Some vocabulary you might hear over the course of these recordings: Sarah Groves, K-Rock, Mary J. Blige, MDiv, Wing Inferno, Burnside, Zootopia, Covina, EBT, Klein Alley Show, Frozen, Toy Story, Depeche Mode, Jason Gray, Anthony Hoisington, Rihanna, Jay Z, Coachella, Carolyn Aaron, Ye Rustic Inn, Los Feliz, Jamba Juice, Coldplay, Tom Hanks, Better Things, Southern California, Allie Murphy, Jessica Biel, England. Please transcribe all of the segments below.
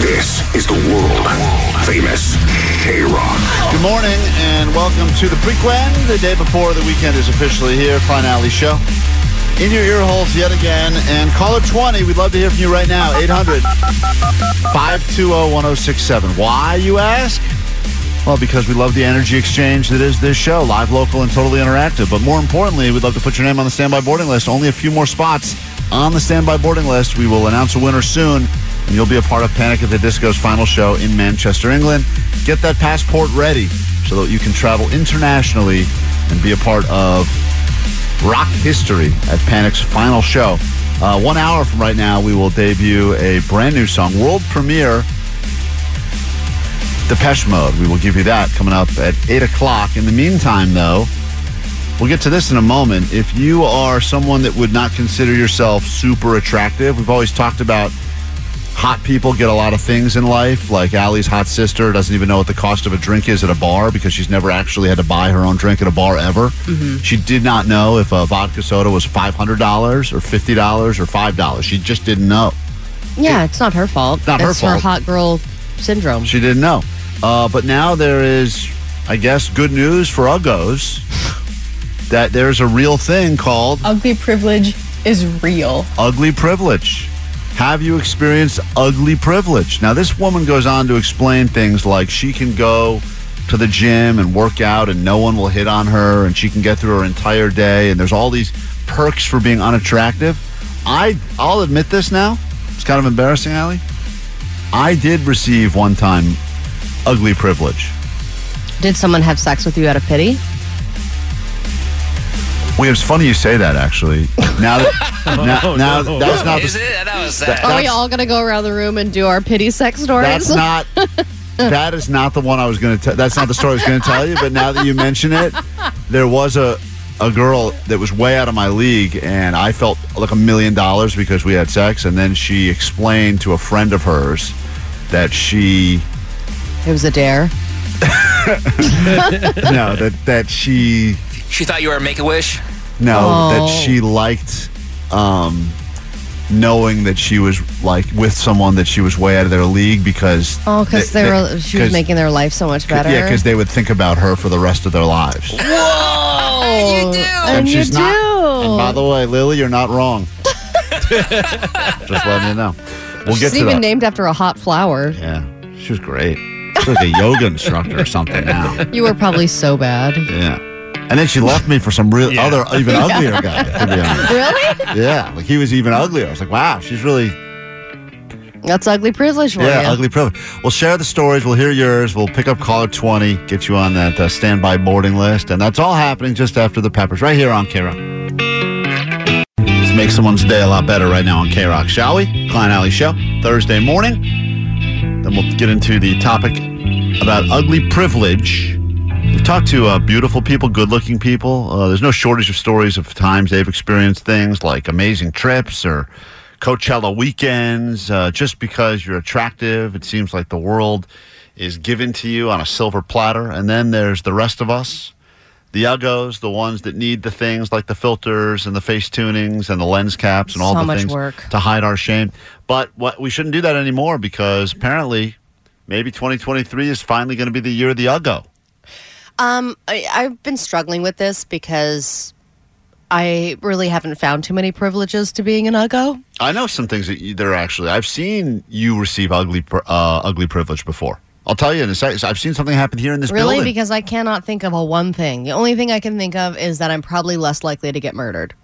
This is the world-famous K-Rock. Good morning, and welcome to the Prequen. The day before the weekend is officially here. Klein Alley Show. In your ear holes yet again. And caller 20, we'd love to hear from you right now. 800-520-1067. Why, you ask? Well, because we love the energy exchange that is this show. Live, local, and totally interactive. But more importantly, we'd love to put your name on the standby boarding list. Only a few more spots on the standby boarding list. We will announce a winner soon. And you'll be a part of Panic at the Disco's final show in Manchester, England. Get that passport ready so that you can travel internationally and be a part of rock history at Panic's final show. 1 hour from right now, we will debut a brand new song, world premiere, Depeche Mode. We will give you that coming up at 8 o'clock. In the meantime, though, we'll get to this in a moment. If you are someone that would not consider yourself super attractive, we've always talked about hot people get a lot of things in life, like Allie's hot sister doesn't even know what the cost of a drink is at a bar because she's never actually had to buy her own drink at a bar ever. Mm-hmm. She did not know if a vodka soda was $500 or $50 or $5. She just didn't know. Yeah, it's not her fault. Not her fault. It's her hot girl syndrome. She didn't know. But now there is, I guess, good news for uggos that there's a real thing called... Ugly privilege is real. Ugly privilege. Have you experienced ugly privilege? Now, this woman goes on to explain things like she can go to the gym and work out and no one will hit on her and she can get through her entire day and there's all these perks for being unattractive. I'll admit this now. It's kind of embarrassing, Allie. I did receive one time ugly privilege. Did someone have sex with you out of pity? Well, it's funny you say that, actually. That's not... That was sad. Are we all going to go around the room and do our pity sex stories? That is not the one I was going to tell. That's not the story I was going to tell you, but now that you mention it, there was a girl that was way out of my league, and I felt like $1 million because we had sex, and then she explained to a friend of hers that she... It was a dare? No, that she... She thought you were a Make-A-Wish? No, that she liked knowing that she was like with someone that she was way out of their league because... Oh, because she was making their life so much better? Yeah, because they would think about her for the rest of their lives. Whoa! And you do! And by the way, Lily, you're not wrong. Just letting you know. She's even named after a hot flower. Yeah, she was great. She was like a yoga instructor or something now. You were probably so bad. Yeah. And then she left me for some other, even uglier guy, to be honest. Really? Yeah. Like, he was even uglier. I was like, wow, she's really... That's ugly privilege for you. Yeah, ugly privilege. We'll share the stories. We'll hear yours. We'll pick up caller 20, get you on that standby boarding list. And that's all happening just after the Peppers, right here on KROQ. Let's make someone's day a lot better right now on KROQ, shall we? Klein Alley Show, Thursday morning. Then we'll get into the topic about ugly privilege. We've talked to beautiful people, good-looking people. There's no shortage of stories of times they've experienced things like amazing trips or Coachella weekends. Just because you're attractive, it seems like the world is given to you on a silver platter. And then there's the rest of us, the uggos, the ones that need the things like the filters and the face tunings and the lens caps and all the things to hide our shame. But we shouldn't do that anymore because apparently maybe 2023 is finally going to be the year of the uggo. I've been struggling with this because I really haven't found too many privileges to being an uggo. I know some things that are actually. I've seen you receive ugly privilege before. I'll tell you in a second. I've seen something happen here in this building. Really? Because I cannot think of one thing. The only thing I can think of is that I'm probably less likely to get murdered.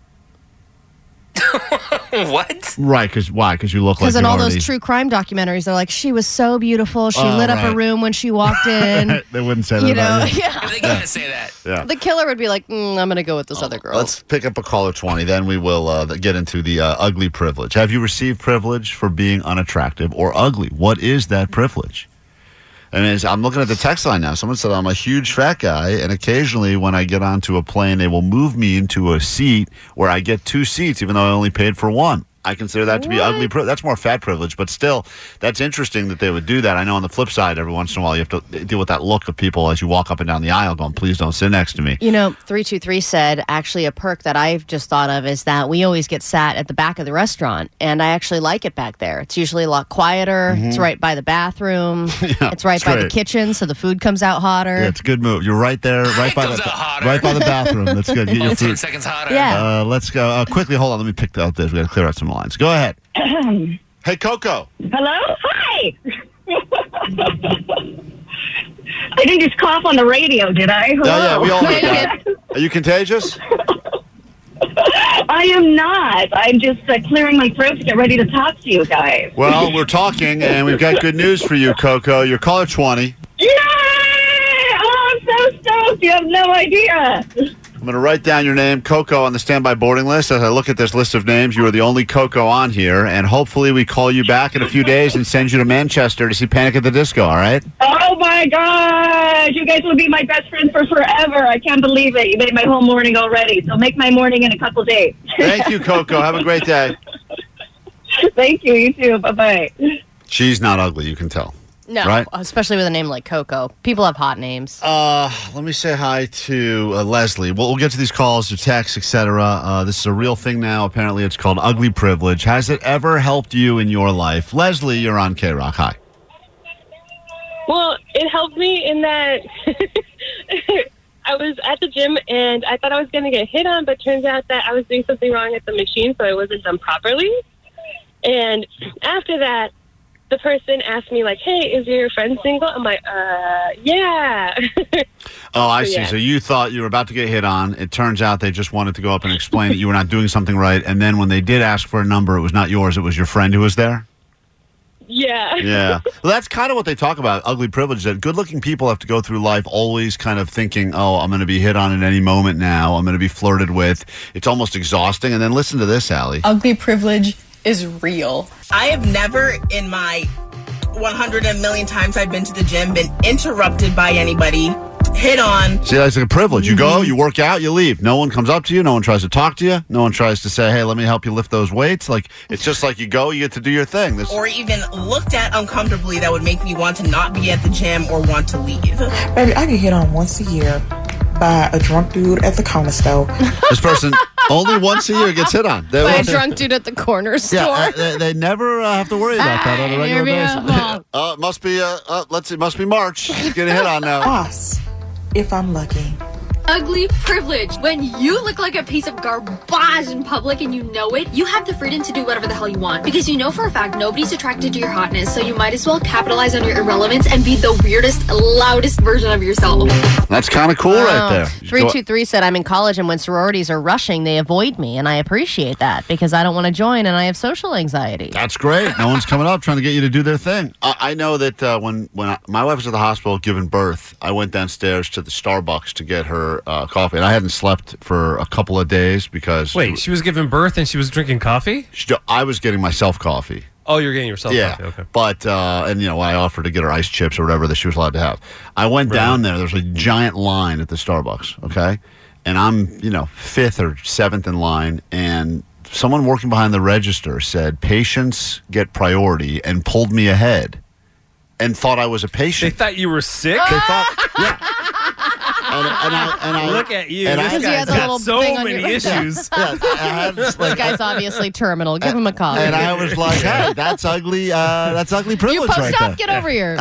What? Right, because why? Because you look like. Because in all those true crime documentaries, they're like, she was so beautiful. She lit up a room when she walked in. They wouldn't say that. You know, yeah. They gotta say that. Yeah. The killer would be like, I'm gonna go with this other girl. Let's pick up a caller 20. Then we will get into the ugly privilege. Have you received privilege for being unattractive or ugly? What is that privilege? I mean, I'm looking at the text line now. Someone said, I'm a huge fat guy, and occasionally when I get onto a plane, they will move me into a seat where I get two seats, even though I only paid for one. I consider that to be ugly privilege. That's more fat privilege, but still, that's interesting that they would do that. I know on the flip side, every once in a while, you have to deal with that look of people as you walk up and down the aisle going, please don't sit next to me. You know, 323 said, actually, a perk that I've just thought of is that we always get sat at the back of the restaurant, and I actually like it back there. It's usually a lot quieter. Mm-hmm. It's right by the bathroom. Yeah, it's right by the kitchen, so the food comes out hotter. Yeah, it's a good move. You're right there, right by the bathroom. That's good. Get your food. 10 seconds hotter. Yeah. Let's go. Quickly, hold on. Let me pick out this. We've got to clear out some lines. Go ahead. Hey, Coco. Hello? Hi. I didn't just cough on the radio, did I? Hello? Yeah, we all did that. Are you contagious? I am not. I'm just clearing my throat to get ready to talk to you guys. Well, we're talking, and we've got good news for you, Coco. You're caller 20. Yay! Oh, I'm so stoked. You have no idea. I'm going to write down your name, Coco, on the standby boarding list. As I look at this list of names, you are the only Coco on here, and hopefully we call you back in a few days and send you to Manchester to see Panic at the Disco, all right? Oh, my gosh. You guys will be my best friends for forever. I can't believe it. You made my whole morning already, so make my morning in a couple days. Thank you, Coco. Have a great day. Thank you. You too. Bye-bye. She's not ugly, you can tell. No, right? Especially with a name like Coco. People have hot names. Let me say hi to Leslie. We'll get to these calls, your texts, etc. This is a real thing now. Apparently, it's called ugly privilege. Has it ever helped you in your life? Leslie, you're on K-Rock. Hi. Well, it helped me in that I was at the gym, and I thought I was going to get hit on, but turns out that I was doing something wrong at the machine, so it wasn't done properly. And after that, the person asked me, like, hey, is your friend single? I'm like, yeah. Oh, I see. Yeah. So you thought you were about to get hit on. It turns out they just wanted to go up and explain that you were not doing something right. And then when they did ask for a number, it was not yours. It was your friend who was there? Yeah. Yeah. Well, that's kind of what they talk about, ugly privilege, that good-looking people have to go through life always kind of thinking, oh, I'm going to be hit on at any moment now. I'm going to be flirted with. It's almost exhausting. And then listen to this, Allie. Ugly privilege is real. I have never in my 100 and million times I've been to the gym been interrupted by anybody, hit on. See, that's like a privilege. You go, you work out, you leave. No one comes up to you. No one tries to talk to you. No one tries to say, hey, let me help you lift those weights. Like, it's just like you go, you get to do your thing. Or even looked at uncomfortably that would make me want to not be at the gym or want to leave. Baby, I get hit on once a year by a drunk dude at the corner store. This person only once a year gets hit on. By a drunk dude at the corner store. Yeah, they never have to worry about that on a regular basis. Must be March. He's getting hit on now. Boss, if I'm lucky. Ugly privilege. When you look like a piece of garbage in public and you know it, you have the freedom to do whatever the hell you want. Because you know for a fact nobody's attracted to your hotness, so you might as well capitalize on your irrelevance and be the weirdest, loudest version of yourself. That's kind of cool right there. 323 said, I'm in college and when sororities are rushing, they avoid me. And I appreciate that because I don't want to join and I have social anxiety. That's great. No one's coming up trying to get you to do their thing. I know that when my wife was at the hospital giving birth, I went downstairs to the Starbucks to get her coffee, and I hadn't slept for a couple of days because... Wait, she was giving birth and she was drinking coffee? I was getting myself coffee. Oh, you're getting yourself coffee, okay. But, and, you know, I offered to get her ice chips or whatever that she was allowed to have. I went down there. There's a giant line at the Starbucks, okay? And I'm, you know, fifth or seventh in line, and someone working behind the register said, patients get priority, and pulled me ahead and thought I was a patient. They thought you were sick? They thought... Yeah. And I look at you. This guy's got so many issues. This guy's obviously terminal. Give him a call. And I was like, hey, that's ugly privilege. You post right up, there. Get over here.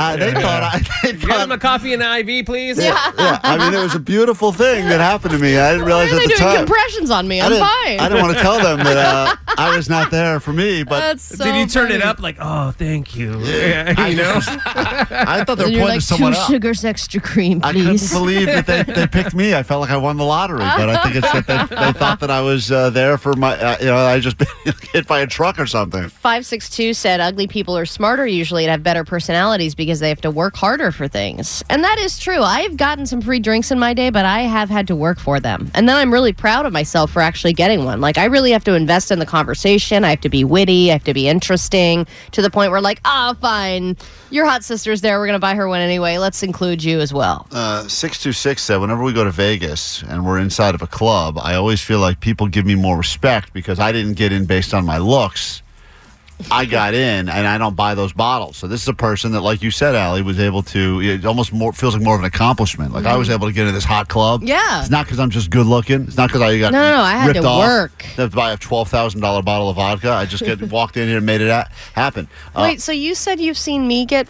Give him a coffee and an IV, please. Yeah. I mean, it was a beautiful thing that happened to me. I didn't realize at the time. Why are they doing compressions on me? I'm fine. I didn't want to tell them that I was not there for me. But so did you turn it up like, oh, thank you? Yeah, you know? I thought they were pointing someone up. 2 sugars extra cream, please. I couldn't believe that they picked me. I felt like I won the lottery, but I think it's that they thought that I was there for my, I just been hit by a truck or something. 562 said ugly people are smarter usually and have better personalities because they have to work harder for things. And that is true. I've gotten some free drinks in my day, but I have had to work for them. And then I'm really proud of myself for actually getting one. Like, I really have to invest in the conversation. I have to be witty. I have to be interesting to the point where, like, fine. Your hot sister's there. We're going to buy her one anyway. Let's include you as well. 626 said, whenever we go to Vegas and we're inside of a club, I always feel like people give me more respect because I didn't get in based on my looks. I got in, and I don't buy those bottles. So this is a person that, like you said, Allie, was able to, it almost feels like more of an accomplishment. Like, I was able to get into this hot club. Yeah. It's not because I'm just good looking. It's not because I got I had to work. I have to buy a $12,000 bottle of vodka. I just walked in here and made it happen. Wait, so you said you've seen me get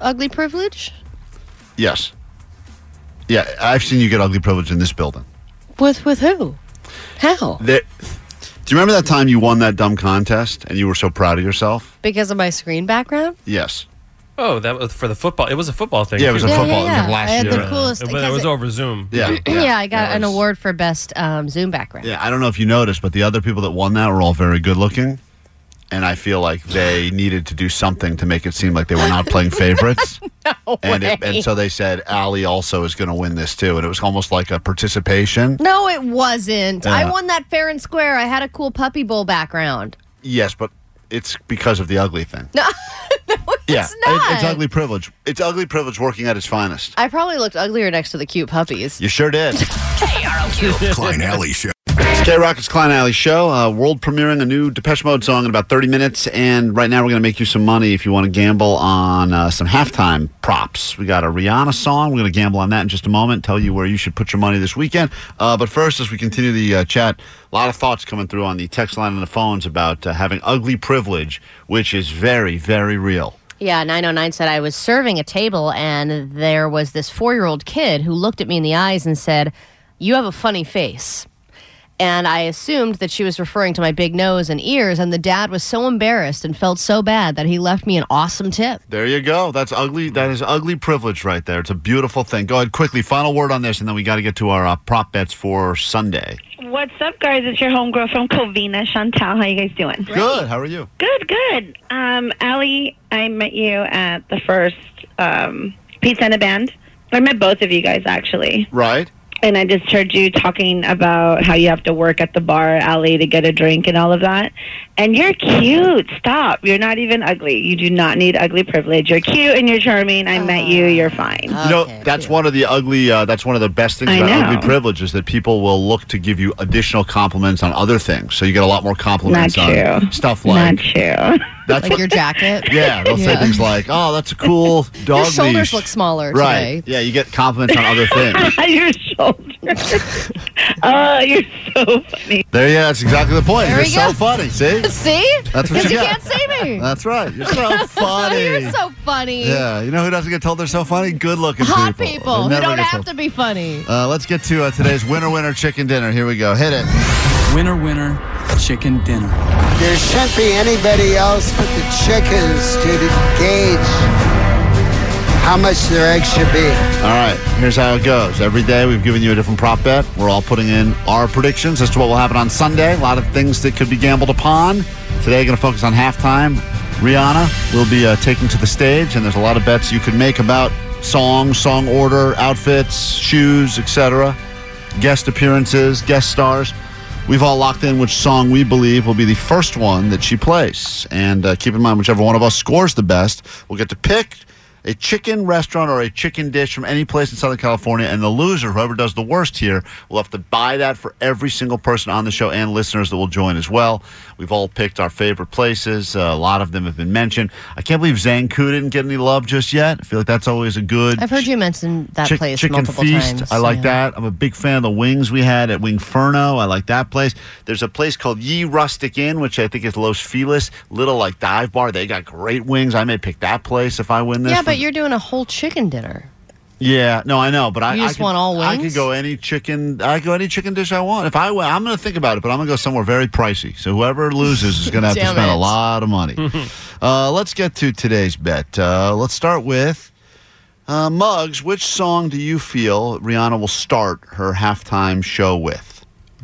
ugly privilege? Yes. Yeah, I've seen you get ugly privilege in this building. With who? How? Do you remember that time you won that dumb contest and you were so proud of yourself? Because of my screen background? Yes. Oh, that was for the football. It was a football thing. Yeah, it was a football. Yeah. It was like last year. I had the coolest. It was over Zoom. Yeah, I got an award for best Zoom background. Yeah, I don't know if you noticed, but the other people that won that were all very good looking. And I feel like they needed to do something to make it seem like they were not playing favorites. No way. And so they said, Allie also is going to win this, too. And it was almost like a participation. No, it wasn't. I won that fair and square. I had a cool puppy bowl background. Yes, but it's because of the ugly thing. No, it's not. It's ugly privilege. It's ugly privilege working at its finest. I probably looked uglier next to the cute puppies. You sure did. KROQ. Klein Alley Show. K-Rock's Klein Alley Show, world premiering a new Depeche Mode song in about 30 minutes. And right now we're going to make you some money if you want to gamble on some halftime props. We got a Rihanna song. We're going to gamble on that in just a moment, tell you where you should put your money this weekend. But first, as we continue the chat, a lot of thoughts coming through on the text line and the phones about having ugly privilege, which is very, very real. Yeah, 909 said, I was serving a table and there was this 4-year-old kid who looked at me in the eyes and said, "You have a funny face." And I assumed that she was referring to my big nose and ears, and the dad was so embarrassed and felt so bad that he left me an awesome tip. There you go. That's ugly. That is ugly privilege right there. It's a beautiful thing. Go ahead, quickly, final word on this, and then we got to get to our prop bets for Sunday. What's up, guys? It's your homegirl from Covina, Chantal. How you guys doing? Good. How are you? Good. Allie, I met you at the first Pizza and a Band. I met both of you guys, actually. Right. And I just heard you talking about how you have to work at the bar, Allie, to get a drink and all of that. And you're cute. Stop. You're not even ugly. You do not need ugly privilege. You're cute and you're charming. I met you. You're fine. Okay, you know, that's one of the ugly, that's one of the best things about ugly privilege is that people will look to give you additional compliments on other things. So you get a lot more compliments on stuff like... Not you. That's like your jacket? Yeah. They'll say things like, oh, that's a cool dog leash. Your shoulders look smaller today. Right. Yeah, you get compliments on other things. Your shoulders. Oh, you're so funny. There you go. That's exactly the point. You're so funny. See? See? That's what you got. Because you can't see me. That's right. You're so funny. You're so funny. Yeah. You know who doesn't get told they're so funny? Good-looking people. Hot people who don't have to be funny. Let's get to today's winner chicken dinner. Here we go. Hit it. Winner chicken dinner. There shouldn't be anybody else but the chickens to gauge how much their eggs should be. All right, here's how it goes. Every day we've given you a different prop bet. We're all putting in our predictions as to what will happen on Sunday. A lot of things that could be gambled upon. Today, going to focus on halftime. Rihanna will be taken to the stage, and there's a lot of bets you could make about song order, outfits, shoes, etc. Guest appearances, guest stars. We've all locked in which song we believe will be the first one that she plays. And keep in mind, whichever one of us scores the best, we'll get to pick a chicken restaurant or a chicken dish from any place in Southern California, and the loser, whoever does the worst here, will have to buy that for every single person on the show and listeners that will join as well. We've all picked our favorite places. A lot of them have been mentioned. I can't believe Zanku didn't get any love just yet. I feel like that's always a good... I've heard you mention that place multiple times. Feast. I like that. I'm a big fan of the wings we had at Wing Inferno. I like that place. There's a place called Ye Rustic Inn, which I think is Los Feliz. Little like dive bar. They got great wings. I may pick that place if I win this. Yeah, but you're doing a whole chicken dinner. Yeah, no, I know, but I want all wings? I could go any chicken. I could go any chicken dish I want. If I win, I'm going to think about it, but I'm going to go somewhere very pricey. So whoever loses is going to have to spend a lot of money. Let's get to today's bet. Let's start with Muggs. Which song do you feel Rihanna will start her halftime show with?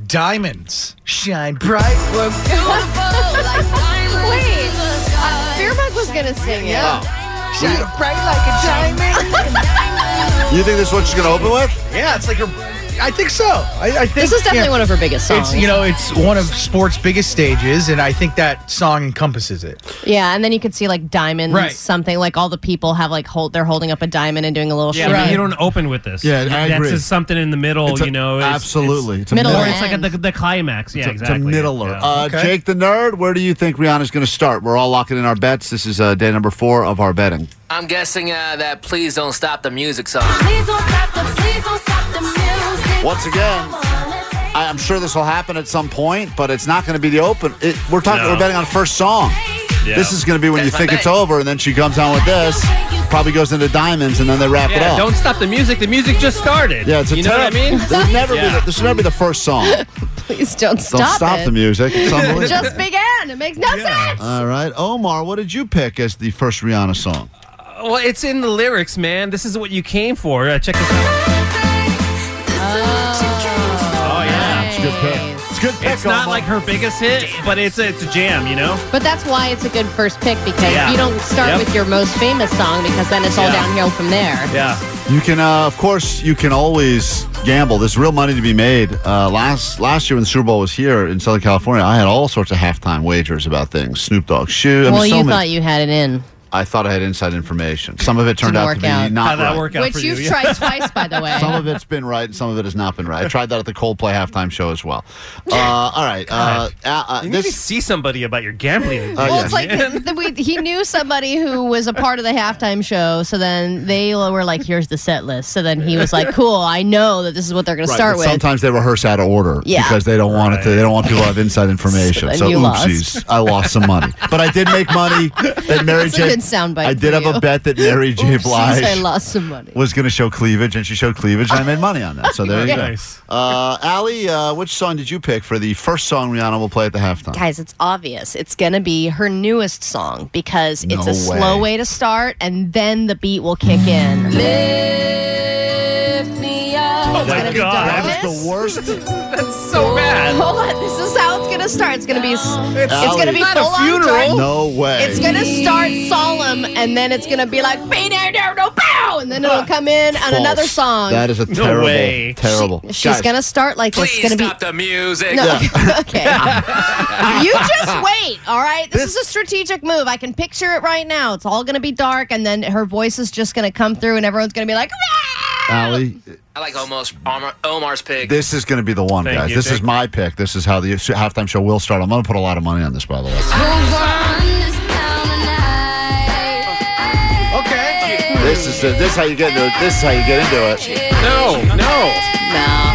Diamonds shine bright. We're beautiful like diamonds. Wait, Fearbug was going to sing it. Yeah. Oh. Shine bright like a diamond. You think this is what she's going to open with? Yeah, it's like her. I think so. I think this is definitely one of her biggest songs. It's, it's one of sports' biggest stages, and I think that song encompasses it. Yeah, and then you could see like diamonds, right. Something like all the people have like they're holding up a diamond and doing a little. Yeah, right. I mean, you don't open with this. Yeah, I agree. That's something in the middle. Absolutely, it's a middle. Or it's like the climax. Yeah, exactly. It's a middler. Yeah. Okay. Jake the Nerd, where do you think Rihanna's going to start? We're all locking in our bets. This is day number 4 of our betting. I'm guessing that "Please Don't Stop the Music" song. Please don't stop the music. Once again, I'm sure this will happen at some point, but it's not going to be the open. We're betting on first song. Yeah. This is going to be when you think it's over, and then she comes on with this. Probably goes into diamonds, and then they wrap it up. Don't stop the music. The music just started. Yeah, it's a know what I mean? This should never be the first song. Please don't stop it. Don't stop the music. It just began. It makes no sense. All right. Omar, what did you pick as the first Rihanna song? Well, it's in the lyrics, man. This is what you came for. Check this out. Good pick. It's not like her biggest hit, but it's a jam, But that's why it's a good first pick, because you don't start with your most famous song, because then it's all downhill from there. Yeah. You can, of course, always gamble. There's real money to be made. Last year when the Super Bowl was here in Southern California, I had all sorts of halftime wagers about things. Snoop Dogg's shoe. Thought you had it in. I thought I had inside information. Some of it turned out to be not right. Which you've tried twice, by the way. Some of it's been right, and some of it has not been right. I tried that at the Coldplay halftime show as well. All right. You need to see somebody about your gambling. Well, it's like he knew somebody who was a part of the halftime show, so then they were like, here's the set list. So then he was like, cool, I know that this is what they're going to start with. Sometimes they rehearse out of order because they don't want They don't want people to have inside information. So oopsies, I lost some money. But I did make money that Mary J. I did have a bet that Mary J. Blige was going to show cleavage, and she showed cleavage, and I made money on that. So there you go. Nice. Allie, which song did you pick for the first song Rihanna will play at the halftime? Guys, it's obvious. It's going to be her newest song, because it's slow way to start, and then the beat will kick in. Lift me up. Oh, my God. That is the worst. That's so bad. Hold on. This is how it's going to start. It's going to be full-on funeral. No way. It's going to start solemn, and then it's going to be like, bow, and then it'll come in on another song. That is a terrible. She's going to start like this. Please stop the music. No, okay. You just wait, all right? This is a strategic move. I can picture it right now. It's all going to be dark, and then her voice is just going to come through, and everyone's going to be like, Allie, I like Omar's pick. This is going to be the one, guys. This is my pick. This is how the halftime show will start. I'm going to put a lot of money on this, by the way. Okay. This is how you get into it. No.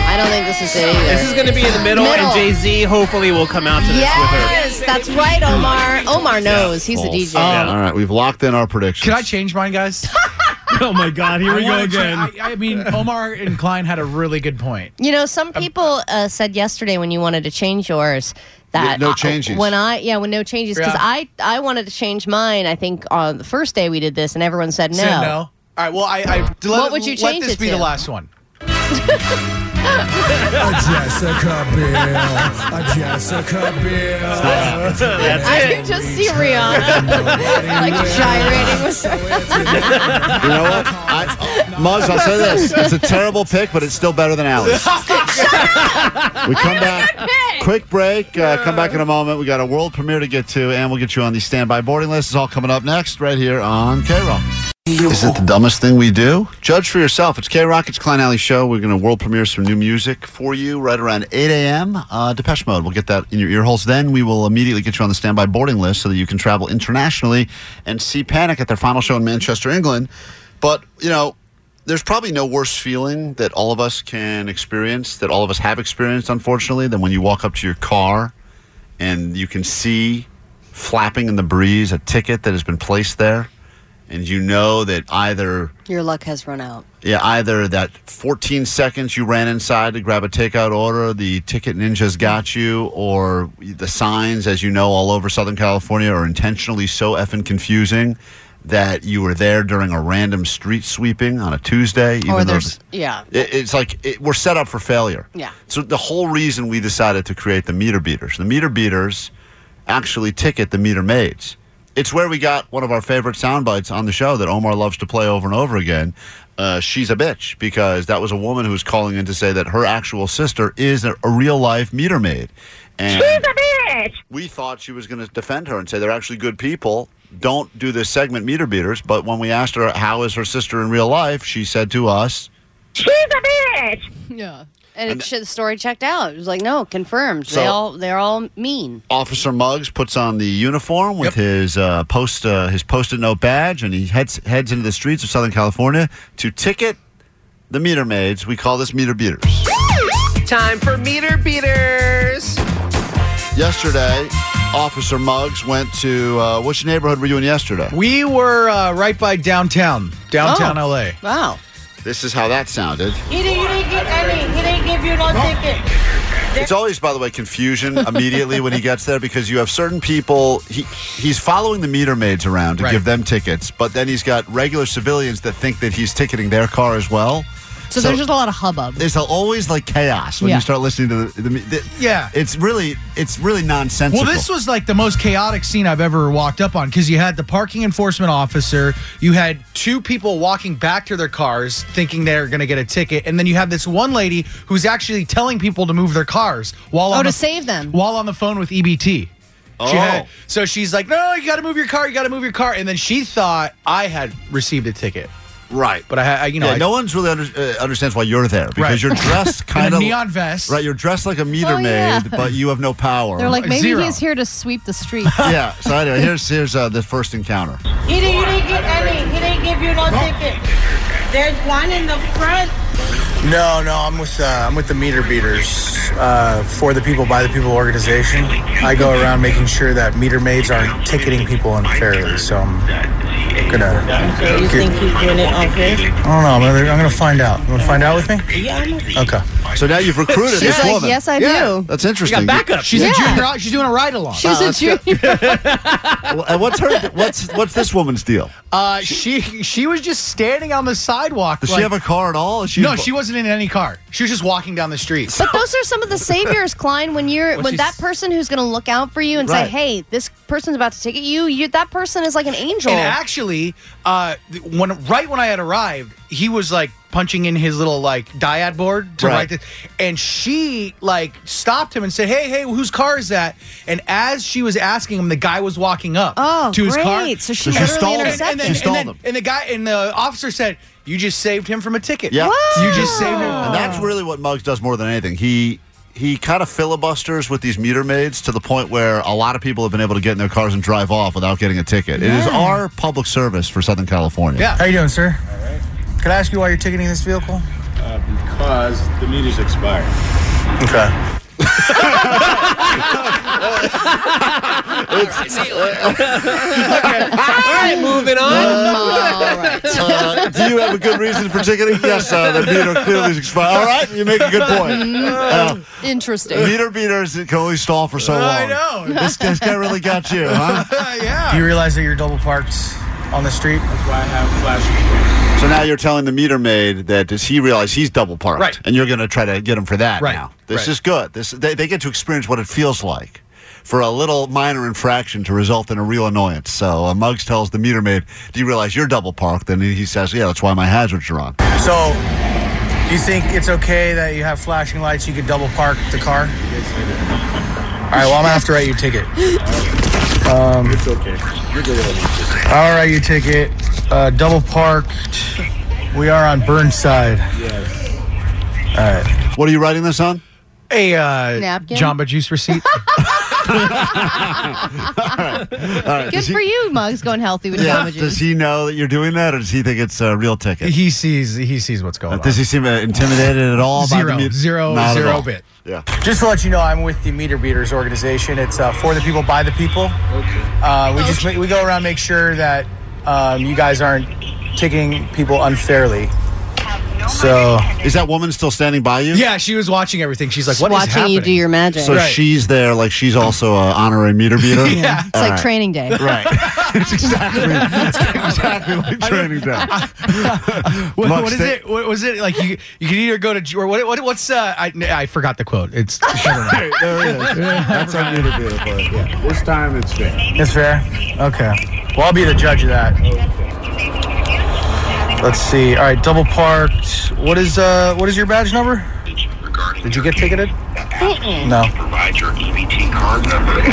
I don't think this is it either. This is going to be in the middle. And Jay Z hopefully will come out to this with her. Yes, that's right, Omar. Omar knows. He's the DJ. All right, we've locked in our predictions. Can I change mine, guys? Oh, my God. Here we go again. I mean, Omar and Klein had a really good point. Some people said yesterday when you wanted to change yours that... no changes. When no changes. Because I wanted to change mine, I think, on the first day we did this, and everyone said no. Said no. All right, well, what would you change this be the last one. Jessica Biel. Jessica Biel. I can just see Rihanna like gyrating with her. You know what? Muzz, I'll say this. It's a terrible pick, but it's still better than Alice. We come back. Quick break. Come back in a moment. We got a world premiere to get to, and we'll get you on the standby boarding list. It's all coming up next right here on K-Rock. Is it the dumbest thing we do? Judge for yourself. It's K-Rock. It's Klein Alley Show. We're going to world premiere some new music for you right around 8 a.m. Depeche Mode. We'll get that in your ear holes. Then we will immediately get you on the standby boarding list so that you can travel internationally and see Panic at their final show in Manchester, England. But, you know, there's probably no worse feeling that all of us can experience, that all of us have experienced, unfortunately, than when you walk up to your car and you can see flapping in the breeze a ticket that has been placed there. And you know that either... your luck has run out. Yeah, either that 14 seconds you ran inside to grab a takeout order, the ticket ninjas got you, or the signs, as you know, all over Southern California are intentionally so effing confusing that you were there during a random street sweeping on a Tuesday. Even or there's... yeah. It's like we're set up for failure. Yeah. So the whole reason we decided to create the meter beaters. The meter beaters actually ticket the meter maids. It's where we got one of our favorite sound bites on the show that Omar loves to play over and over again. She's a bitch, because that was a woman who was calling in to say that her actual sister is a real-life meter maid. And she's a bitch! We thought she was going to defend her and say they're actually good people. Don't do this segment, meter beaters. But when we asked her how is her sister in real life, she said to us, she's a bitch! Yeah. And the story checked out. It was like, no, confirmed. So they're all mean. Officer Muggs puts on the uniform with his Post-it note badge, and he heads into the streets of Southern California to ticket the meter maids. We call this meter beaters. Time for meter beaters. Yesterday, Officer Muggs went to which neighborhood were you in yesterday? We were right by downtown L.A. Wow. This is how that sounded. He didn't give you no ticket. It's always, by the way, confusion immediately when he gets there, because you have certain people, he's following the meter maids around to give them tickets, but then he's got regular civilians that think that he's ticketing their car as well. So there's just a lot of hubbub. There's always like chaos when you start listening to the yeah. It's really nonsensical. Well, this was like the most chaotic scene I've ever walked up on, because you had the parking enforcement officer, you had two people walking back to their cars thinking they're going to get a ticket, and then you have this one lady who's actually telling people to move their cars while on the phone with EBT. Oh. So she's like, "No, you got to move your car. You got to move your car." And then she thought I had received a ticket. Right, but no one's really understands why you're there, because you're dressed kind of neon vest. Right, you're dressed like a meter maid, but you have no power. They're like, maybe he's here to sweep the streets. Yeah. So anyway, here's the first encounter. He didn't give you no ticket. There's one in the front. No, I'm with the meter beaters for the people by the people organization. I go around making sure that meter maids aren't ticketing people unfairly. So I'm gonna. So you think he's doing it unfair? I don't know. I'm gonna find out. You wanna find out with me? Yeah. Okay. So now you've recruited this woman. Yes, I do. Yeah, that's interesting. You got backup. She's a junior. She's doing a ride along. She's a junior. And what's this woman's deal? She was just standing on the sidewalk. Does she have a car at all? No, she wasn't in any car. She was just walking down the street. But those are some of the saviors, Klein. When that person who's going to look out for you and say, "Hey, this person's about to ticket you," that person is like an angel. And actually, when I had arrived, he was like punching in his little like dyad board to write this, and she like stopped him and said, "Hey, whose car is that?" And as she was asking him, the guy was walking up to his car. So she stalled him. And the guy and the officer said, "You just saved him from a ticket." Yeah. Whoa. You just saved him. And that's really what Muggs does more than anything. He kind of filibusters with these meter maids to the point where a lot of people have been able to get in their cars and drive off without getting a ticket. Yeah. It is our public service for Southern California. Yeah. How you doing, sir? All right. Can I ask you why you're ticketing this vehicle? Because the meter's expired. Okay. All right, moving on. Do you have a good reason for ticketing? Yes, the meter clearly is expired. All right, you make a good point. Interesting. Meter beaters can only stall for so long. I know. This guy really got you, huh? Yeah. Do you realize that you're double parked on the street? That's why I have flashing. So now you're telling the meter maid that does he realize he's double parked, and you're going to try to get him for that now. This is good. They get to experience what it feels like for a little minor infraction to result in a real annoyance. So Muggs tells the meter maid, "Do you realize you're double parked?" And he says, "Yeah, that's why my hazards are on." So you think it's okay that you have flashing lights? You could double park the car? Yes, I do. All right, well, I'm going to have to write you a ticket. It's okay. You're good. I'll write you a ticket. double parked. We are on Burnside. Yes. All right. What are you writing this on? A Jamba Juice receipt. All right. Good for you, Muggs, going healthy with Jamba Juice. Does he know that you're doing that, or does he think it's a real ticket? He sees what's going on. Does he seem intimidated at all? Zero bit. Yeah. Just to let you know, I'm with the Meter Beaters organization. It's for the people, by the people. Okay. We go around, make sure that you guys aren't ticking people unfairly. So, is that woman still standing by you? Yeah, she was watching everything. She's like, what is happening? Watching you do your magic. So she's there, like she's also an honorary meter beater? Yeah. It's like training day. Right. It's exactly like training day. What was it like? You can either go to, or what's, I forgot the quote. It's, right, there it is. That's our meter beater part. Yeah. This time it's fair. It's fair? Okay. Well, I'll be the judge of that. Okay. Let's see. All right, double parked. What is your badge number? Did you get ticketed? No. Provide your EBT card number.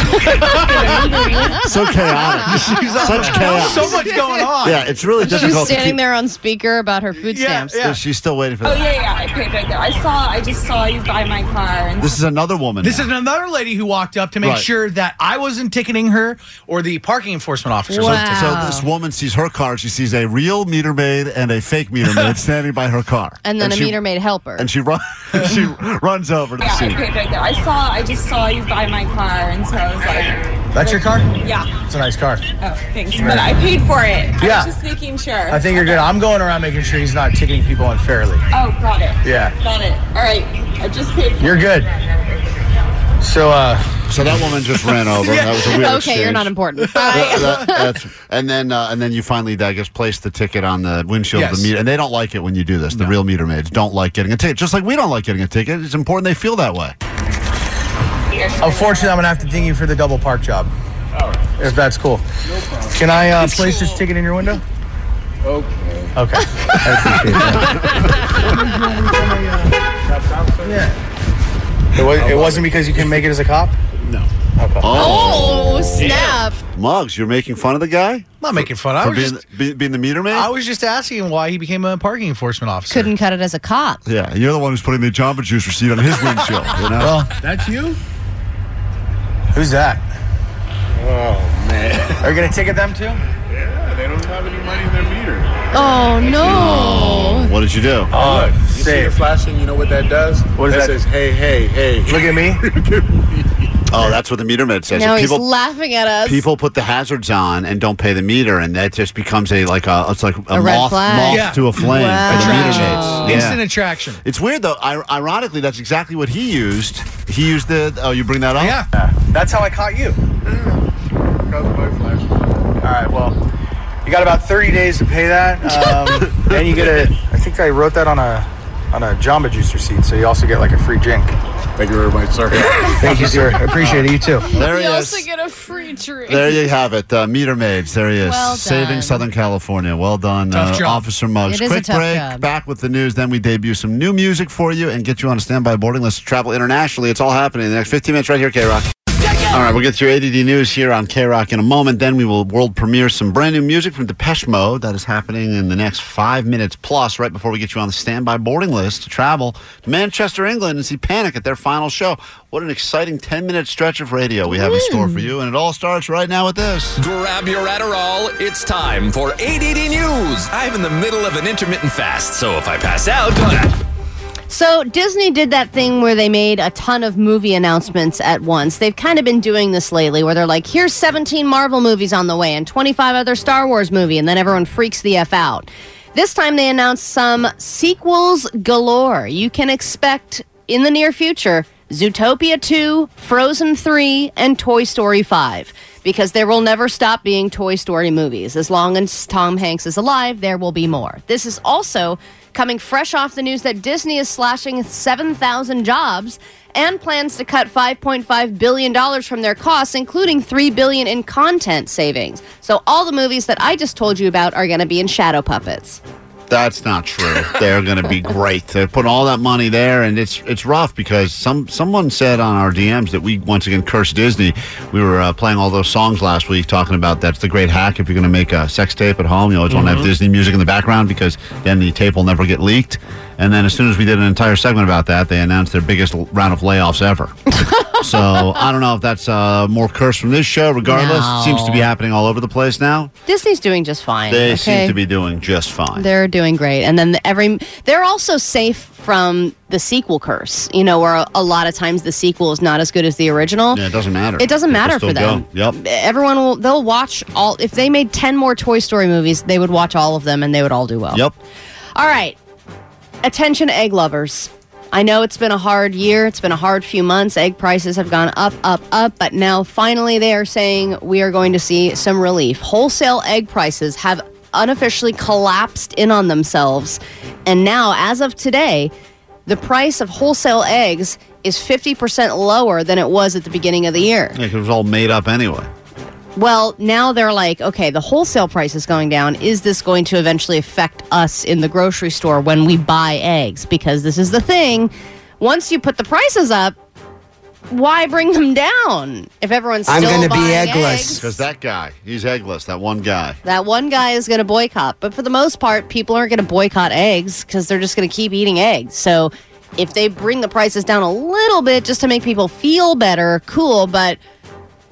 So chaotic. Such chaos. So much going on. Yeah, it's really difficult. She's standing there on speaker about her food stamps. Yeah. She's still waiting for that. Oh yeah. I paid right there. I just saw you buy my car. And this is another woman. This is another lady who walked up to make sure that I wasn't ticketing her or the parking enforcement officer. Wow. So this woman sees her car. She sees a real meter maid and a fake meter maid standing by her car. And then a meter maid helper. And she runs over to the scene. Right there. I just saw you buy my car, and so I was like, "That's your car?" Yeah, it's a nice car. Oh, thanks. But I paid for it. Yeah, I was just making sure. I think you're good. I'm going around making sure he's not ticketing people unfairly. Oh, got it. Yeah, got it. All right, I just paid for it. You're good. So that woman just ran over. That was a weird exchange. Okay, you're not important. And then you finally, I guess, place the ticket on the windshield of the meter. And they don't like it when you do this. The real meter maids don't like getting a ticket. Just like we don't like getting a ticket. It's important they feel that way. Unfortunately, I'm going to have to ding you for the double park job. All right. If that's cool. No problem. Can I place this ticket in your window? Okay. I appreciate that. Yeah. It wasn't because you can make it as a cop? No. Okay. Oh, snap. Muggs, you're making fun of the guy? I'm not making fun. I was just being the meter man? I was just asking him why he became a parking enforcement officer. Couldn't cut it as a cop. Yeah, you're the one who's putting the Jamba Juice receipt on his windshield. You know? Well, that's you? Who's that? Oh, man. Are you going to ticket them, too? Yeah, they don't have any money in their meter. Oh, no. What did you do? Oh, look. See the flashing, you know what that does? What is that? That says, hey. Look at me. Oh, that's what the meter maid says. Now people, he's laughing at us. People put the hazards on and don't pay the meter, and that just becomes a moth to a flame. Wow. For the meter maids. Instant attraction. It's weird, though. Ironically, that's exactly what he used. He used you bring that up? Yeah. That's how I caught you. All right, well. You got about 30 days to pay that. Then you get I think I wrote that on a Jamba Juice receipt, so you also get like a free drink. Thank you very much, sir. Thank you, sir. I appreciate it. You too. There he is. You also get a free drink. There you have it. Meter maids. There he is. Well done. Saving Southern California. Well done, Officer Muggs. Quick break. Back with the news. Then we debut some new music for you and get you on a standby boarding list to travel internationally. It's all happening in the next 15 minutes right here, K-Rock. All right, we'll get through ADD News here on KROQ in a moment. Then we will world premiere some brand new music from Depeche Mode. That is happening in the next 5 minutes plus, right before we get you on the standby boarding list to travel to Manchester, England, and see Panic at their final show. What an exciting 10-minute stretch of radio we have in store for you, and it all starts right now with this. Grab your Adderall. It's time for ADD News. I'm in the middle of an intermittent fast, so if I pass out... So Disney did that thing where they made a ton of movie announcements at once. They've kind of been doing this lately where they're like, here's 17 Marvel movies on the way and 25 other Star Wars movies, and then everyone freaks the F out. This time they announced some sequels galore. You can expect in the near future Zootopia 2, Frozen 3, and Toy Story 5. Because there will never stop being Toy Story movies. As long as Tom Hanks is alive, there will be more. This is also coming fresh off the news that Disney is slashing 7,000 jobs and plans to cut $5.5 billion from their costs, including $3 billion in content savings. So all the movies that I just told you about are going to be in shadow puppets. That's not true. They're going to be great. They're putting all that money there, and it's rough because someone said on our DMs that we once again cursed Disney. We were playing all those songs last week talking about that's the great hack. If you're going to make a sex tape at home, you always want to have Disney music in the background because then the tape will never get leaked. And then as soon as we did an entire segment about that, they announced their biggest round of layoffs ever. So I don't know if that's more curse from this show. Regardless, it seems to be happening all over the place now. Disney's doing just fine. They seem to be doing just fine. They're doing great. And then they're also safe from the sequel curse, you know, where a lot of times the sequel is not as good as the original. Yeah, it doesn't matter. It doesn't matter for them. Yep. Everyone will, they'll watch all, if they made 10 more Toy Story movies, they would watch all of them and they would all do well. Yep. All right. Attention, egg lovers. I know it's been a hard year. It's been a hard few months. Egg prices have gone up, up, up. But now finally they are saying we are going to see some relief. Wholesale egg prices have unofficially collapsed in on themselves. And now, as of today, the price of wholesale eggs is 50% lower than it was at the beginning of the year. Yeah, 'cause it was all made up anyway. Well, now they're like, okay, the wholesale price is going down. Is this going to eventually affect us in the grocery store when we buy eggs? Because this is the thing. Once you put the prices up, why bring them down if everyone's still buying eggs? I'm going to be eggless. Because that guy, he's eggless, that one guy. That one guy is going to boycott. But for the most part, people aren't going to boycott eggs because they're just going to keep eating eggs. So if they bring the prices down a little bit just to make people feel better, cool, but...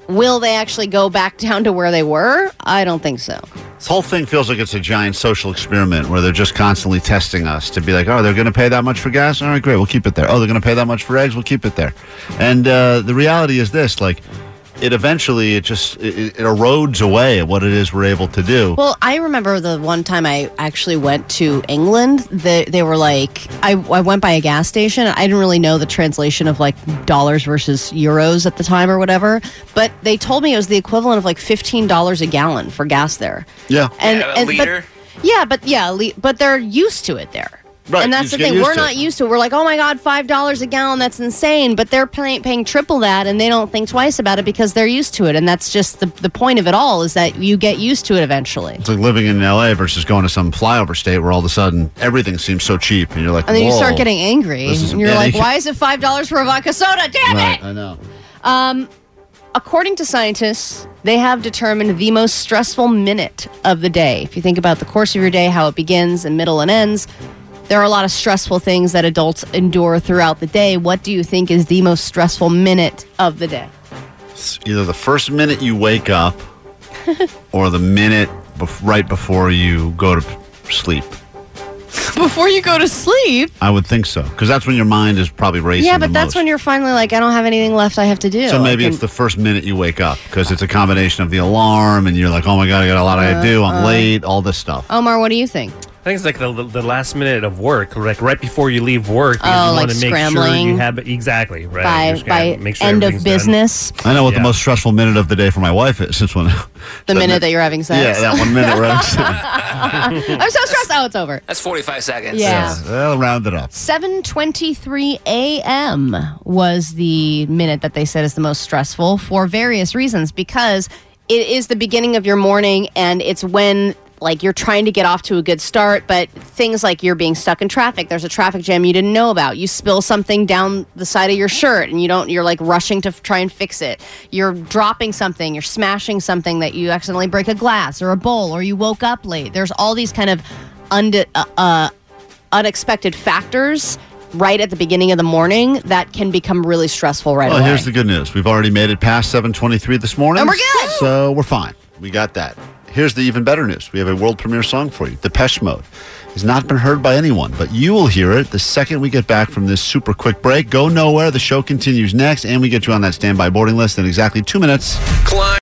will they actually go back down to where they were? I don't think so. This whole thing feels like it's a giant social experiment where they're just constantly testing us to be like, oh, they're going to pay that much for gas? All right, great, we'll keep it there. Oh, they're going to pay that much for eggs? We'll keep it there. And the reality is this, like, it eventually, it erodes away at what it is we're able to do. Well, I remember the one time I actually went to England, they were like, I went by a gas station. I didn't really know the translation of like dollars versus euros at the time or whatever, but they told me it was the equivalent of like $15 a gallon for gas there. Yeah. And a liter? But they're used to it there. Right, and that's the thing. We're not used to it. We're like, oh, my God, $5 a gallon. That's insane. But they're paying triple that, and they don't think twice about it because they're used to it. And that's just the point of it all is that you get used to it eventually. It's like living in L.A. versus going to some flyover state where all of a sudden everything seems so cheap. And you're like, and then you start getting angry. And you're like, why is it $5 for a vodka soda? Damn it! I know. According to scientists, they have determined the most stressful minute of the day. If you think about the course of your day, how it begins and middle and ends, there are a lot of stressful things that adults endure throughout the day. What do you think is the most stressful minute of the day? It's either the first minute you wake up or the minute right before you go to sleep. Before you go to sleep? I would think so, because that's when your mind is probably racing. Yeah, but that's when you're finally like, I don't have anything left I have to do. So maybe it's the first minute you wake up, because it's a combination of the alarm, and you're like, oh my God, I got a lot I gotta do, I'm late, all this stuff. Omar, what do you think? I think it's like the last minute of work, like right before you leave work. Because you want to make sure you have exactly right by sure end of business. Done. I know what the most stressful minute of the day for my wife is. Since when the minute that you're having sex. Yeah, that 1 minute. We're having sex. I'm so stressed. Oh, it's over. That's 45 seconds. Yeah. I'll round it up. 7:23 a.m. was the minute that they said is the most stressful for various reasons because it is the beginning of your morning and it's when. Like, you're trying to get off to a good start, but things like you're being stuck in traffic. There's a traffic jam you didn't know about. You spill something down the side of your shirt, and you're like, rushing to try and fix it. You're dropping something. You're smashing something that you accidentally break a glass or a bowl, or you woke up late. There's all these kind of unexpected factors right at the beginning of the morning that can become really stressful right away. Well, here's the good news. We've already made it past 7:23 this morning. And we're good. So we're fine. We got that. Here's the even better news. We have a world premiere song for you. Depeche Mode has not been heard by anyone, but you will hear it the second we get back from this super quick break. Go nowhere. The show continues next, and we get you on that standby boarding list in exactly 2 minutes. Klein.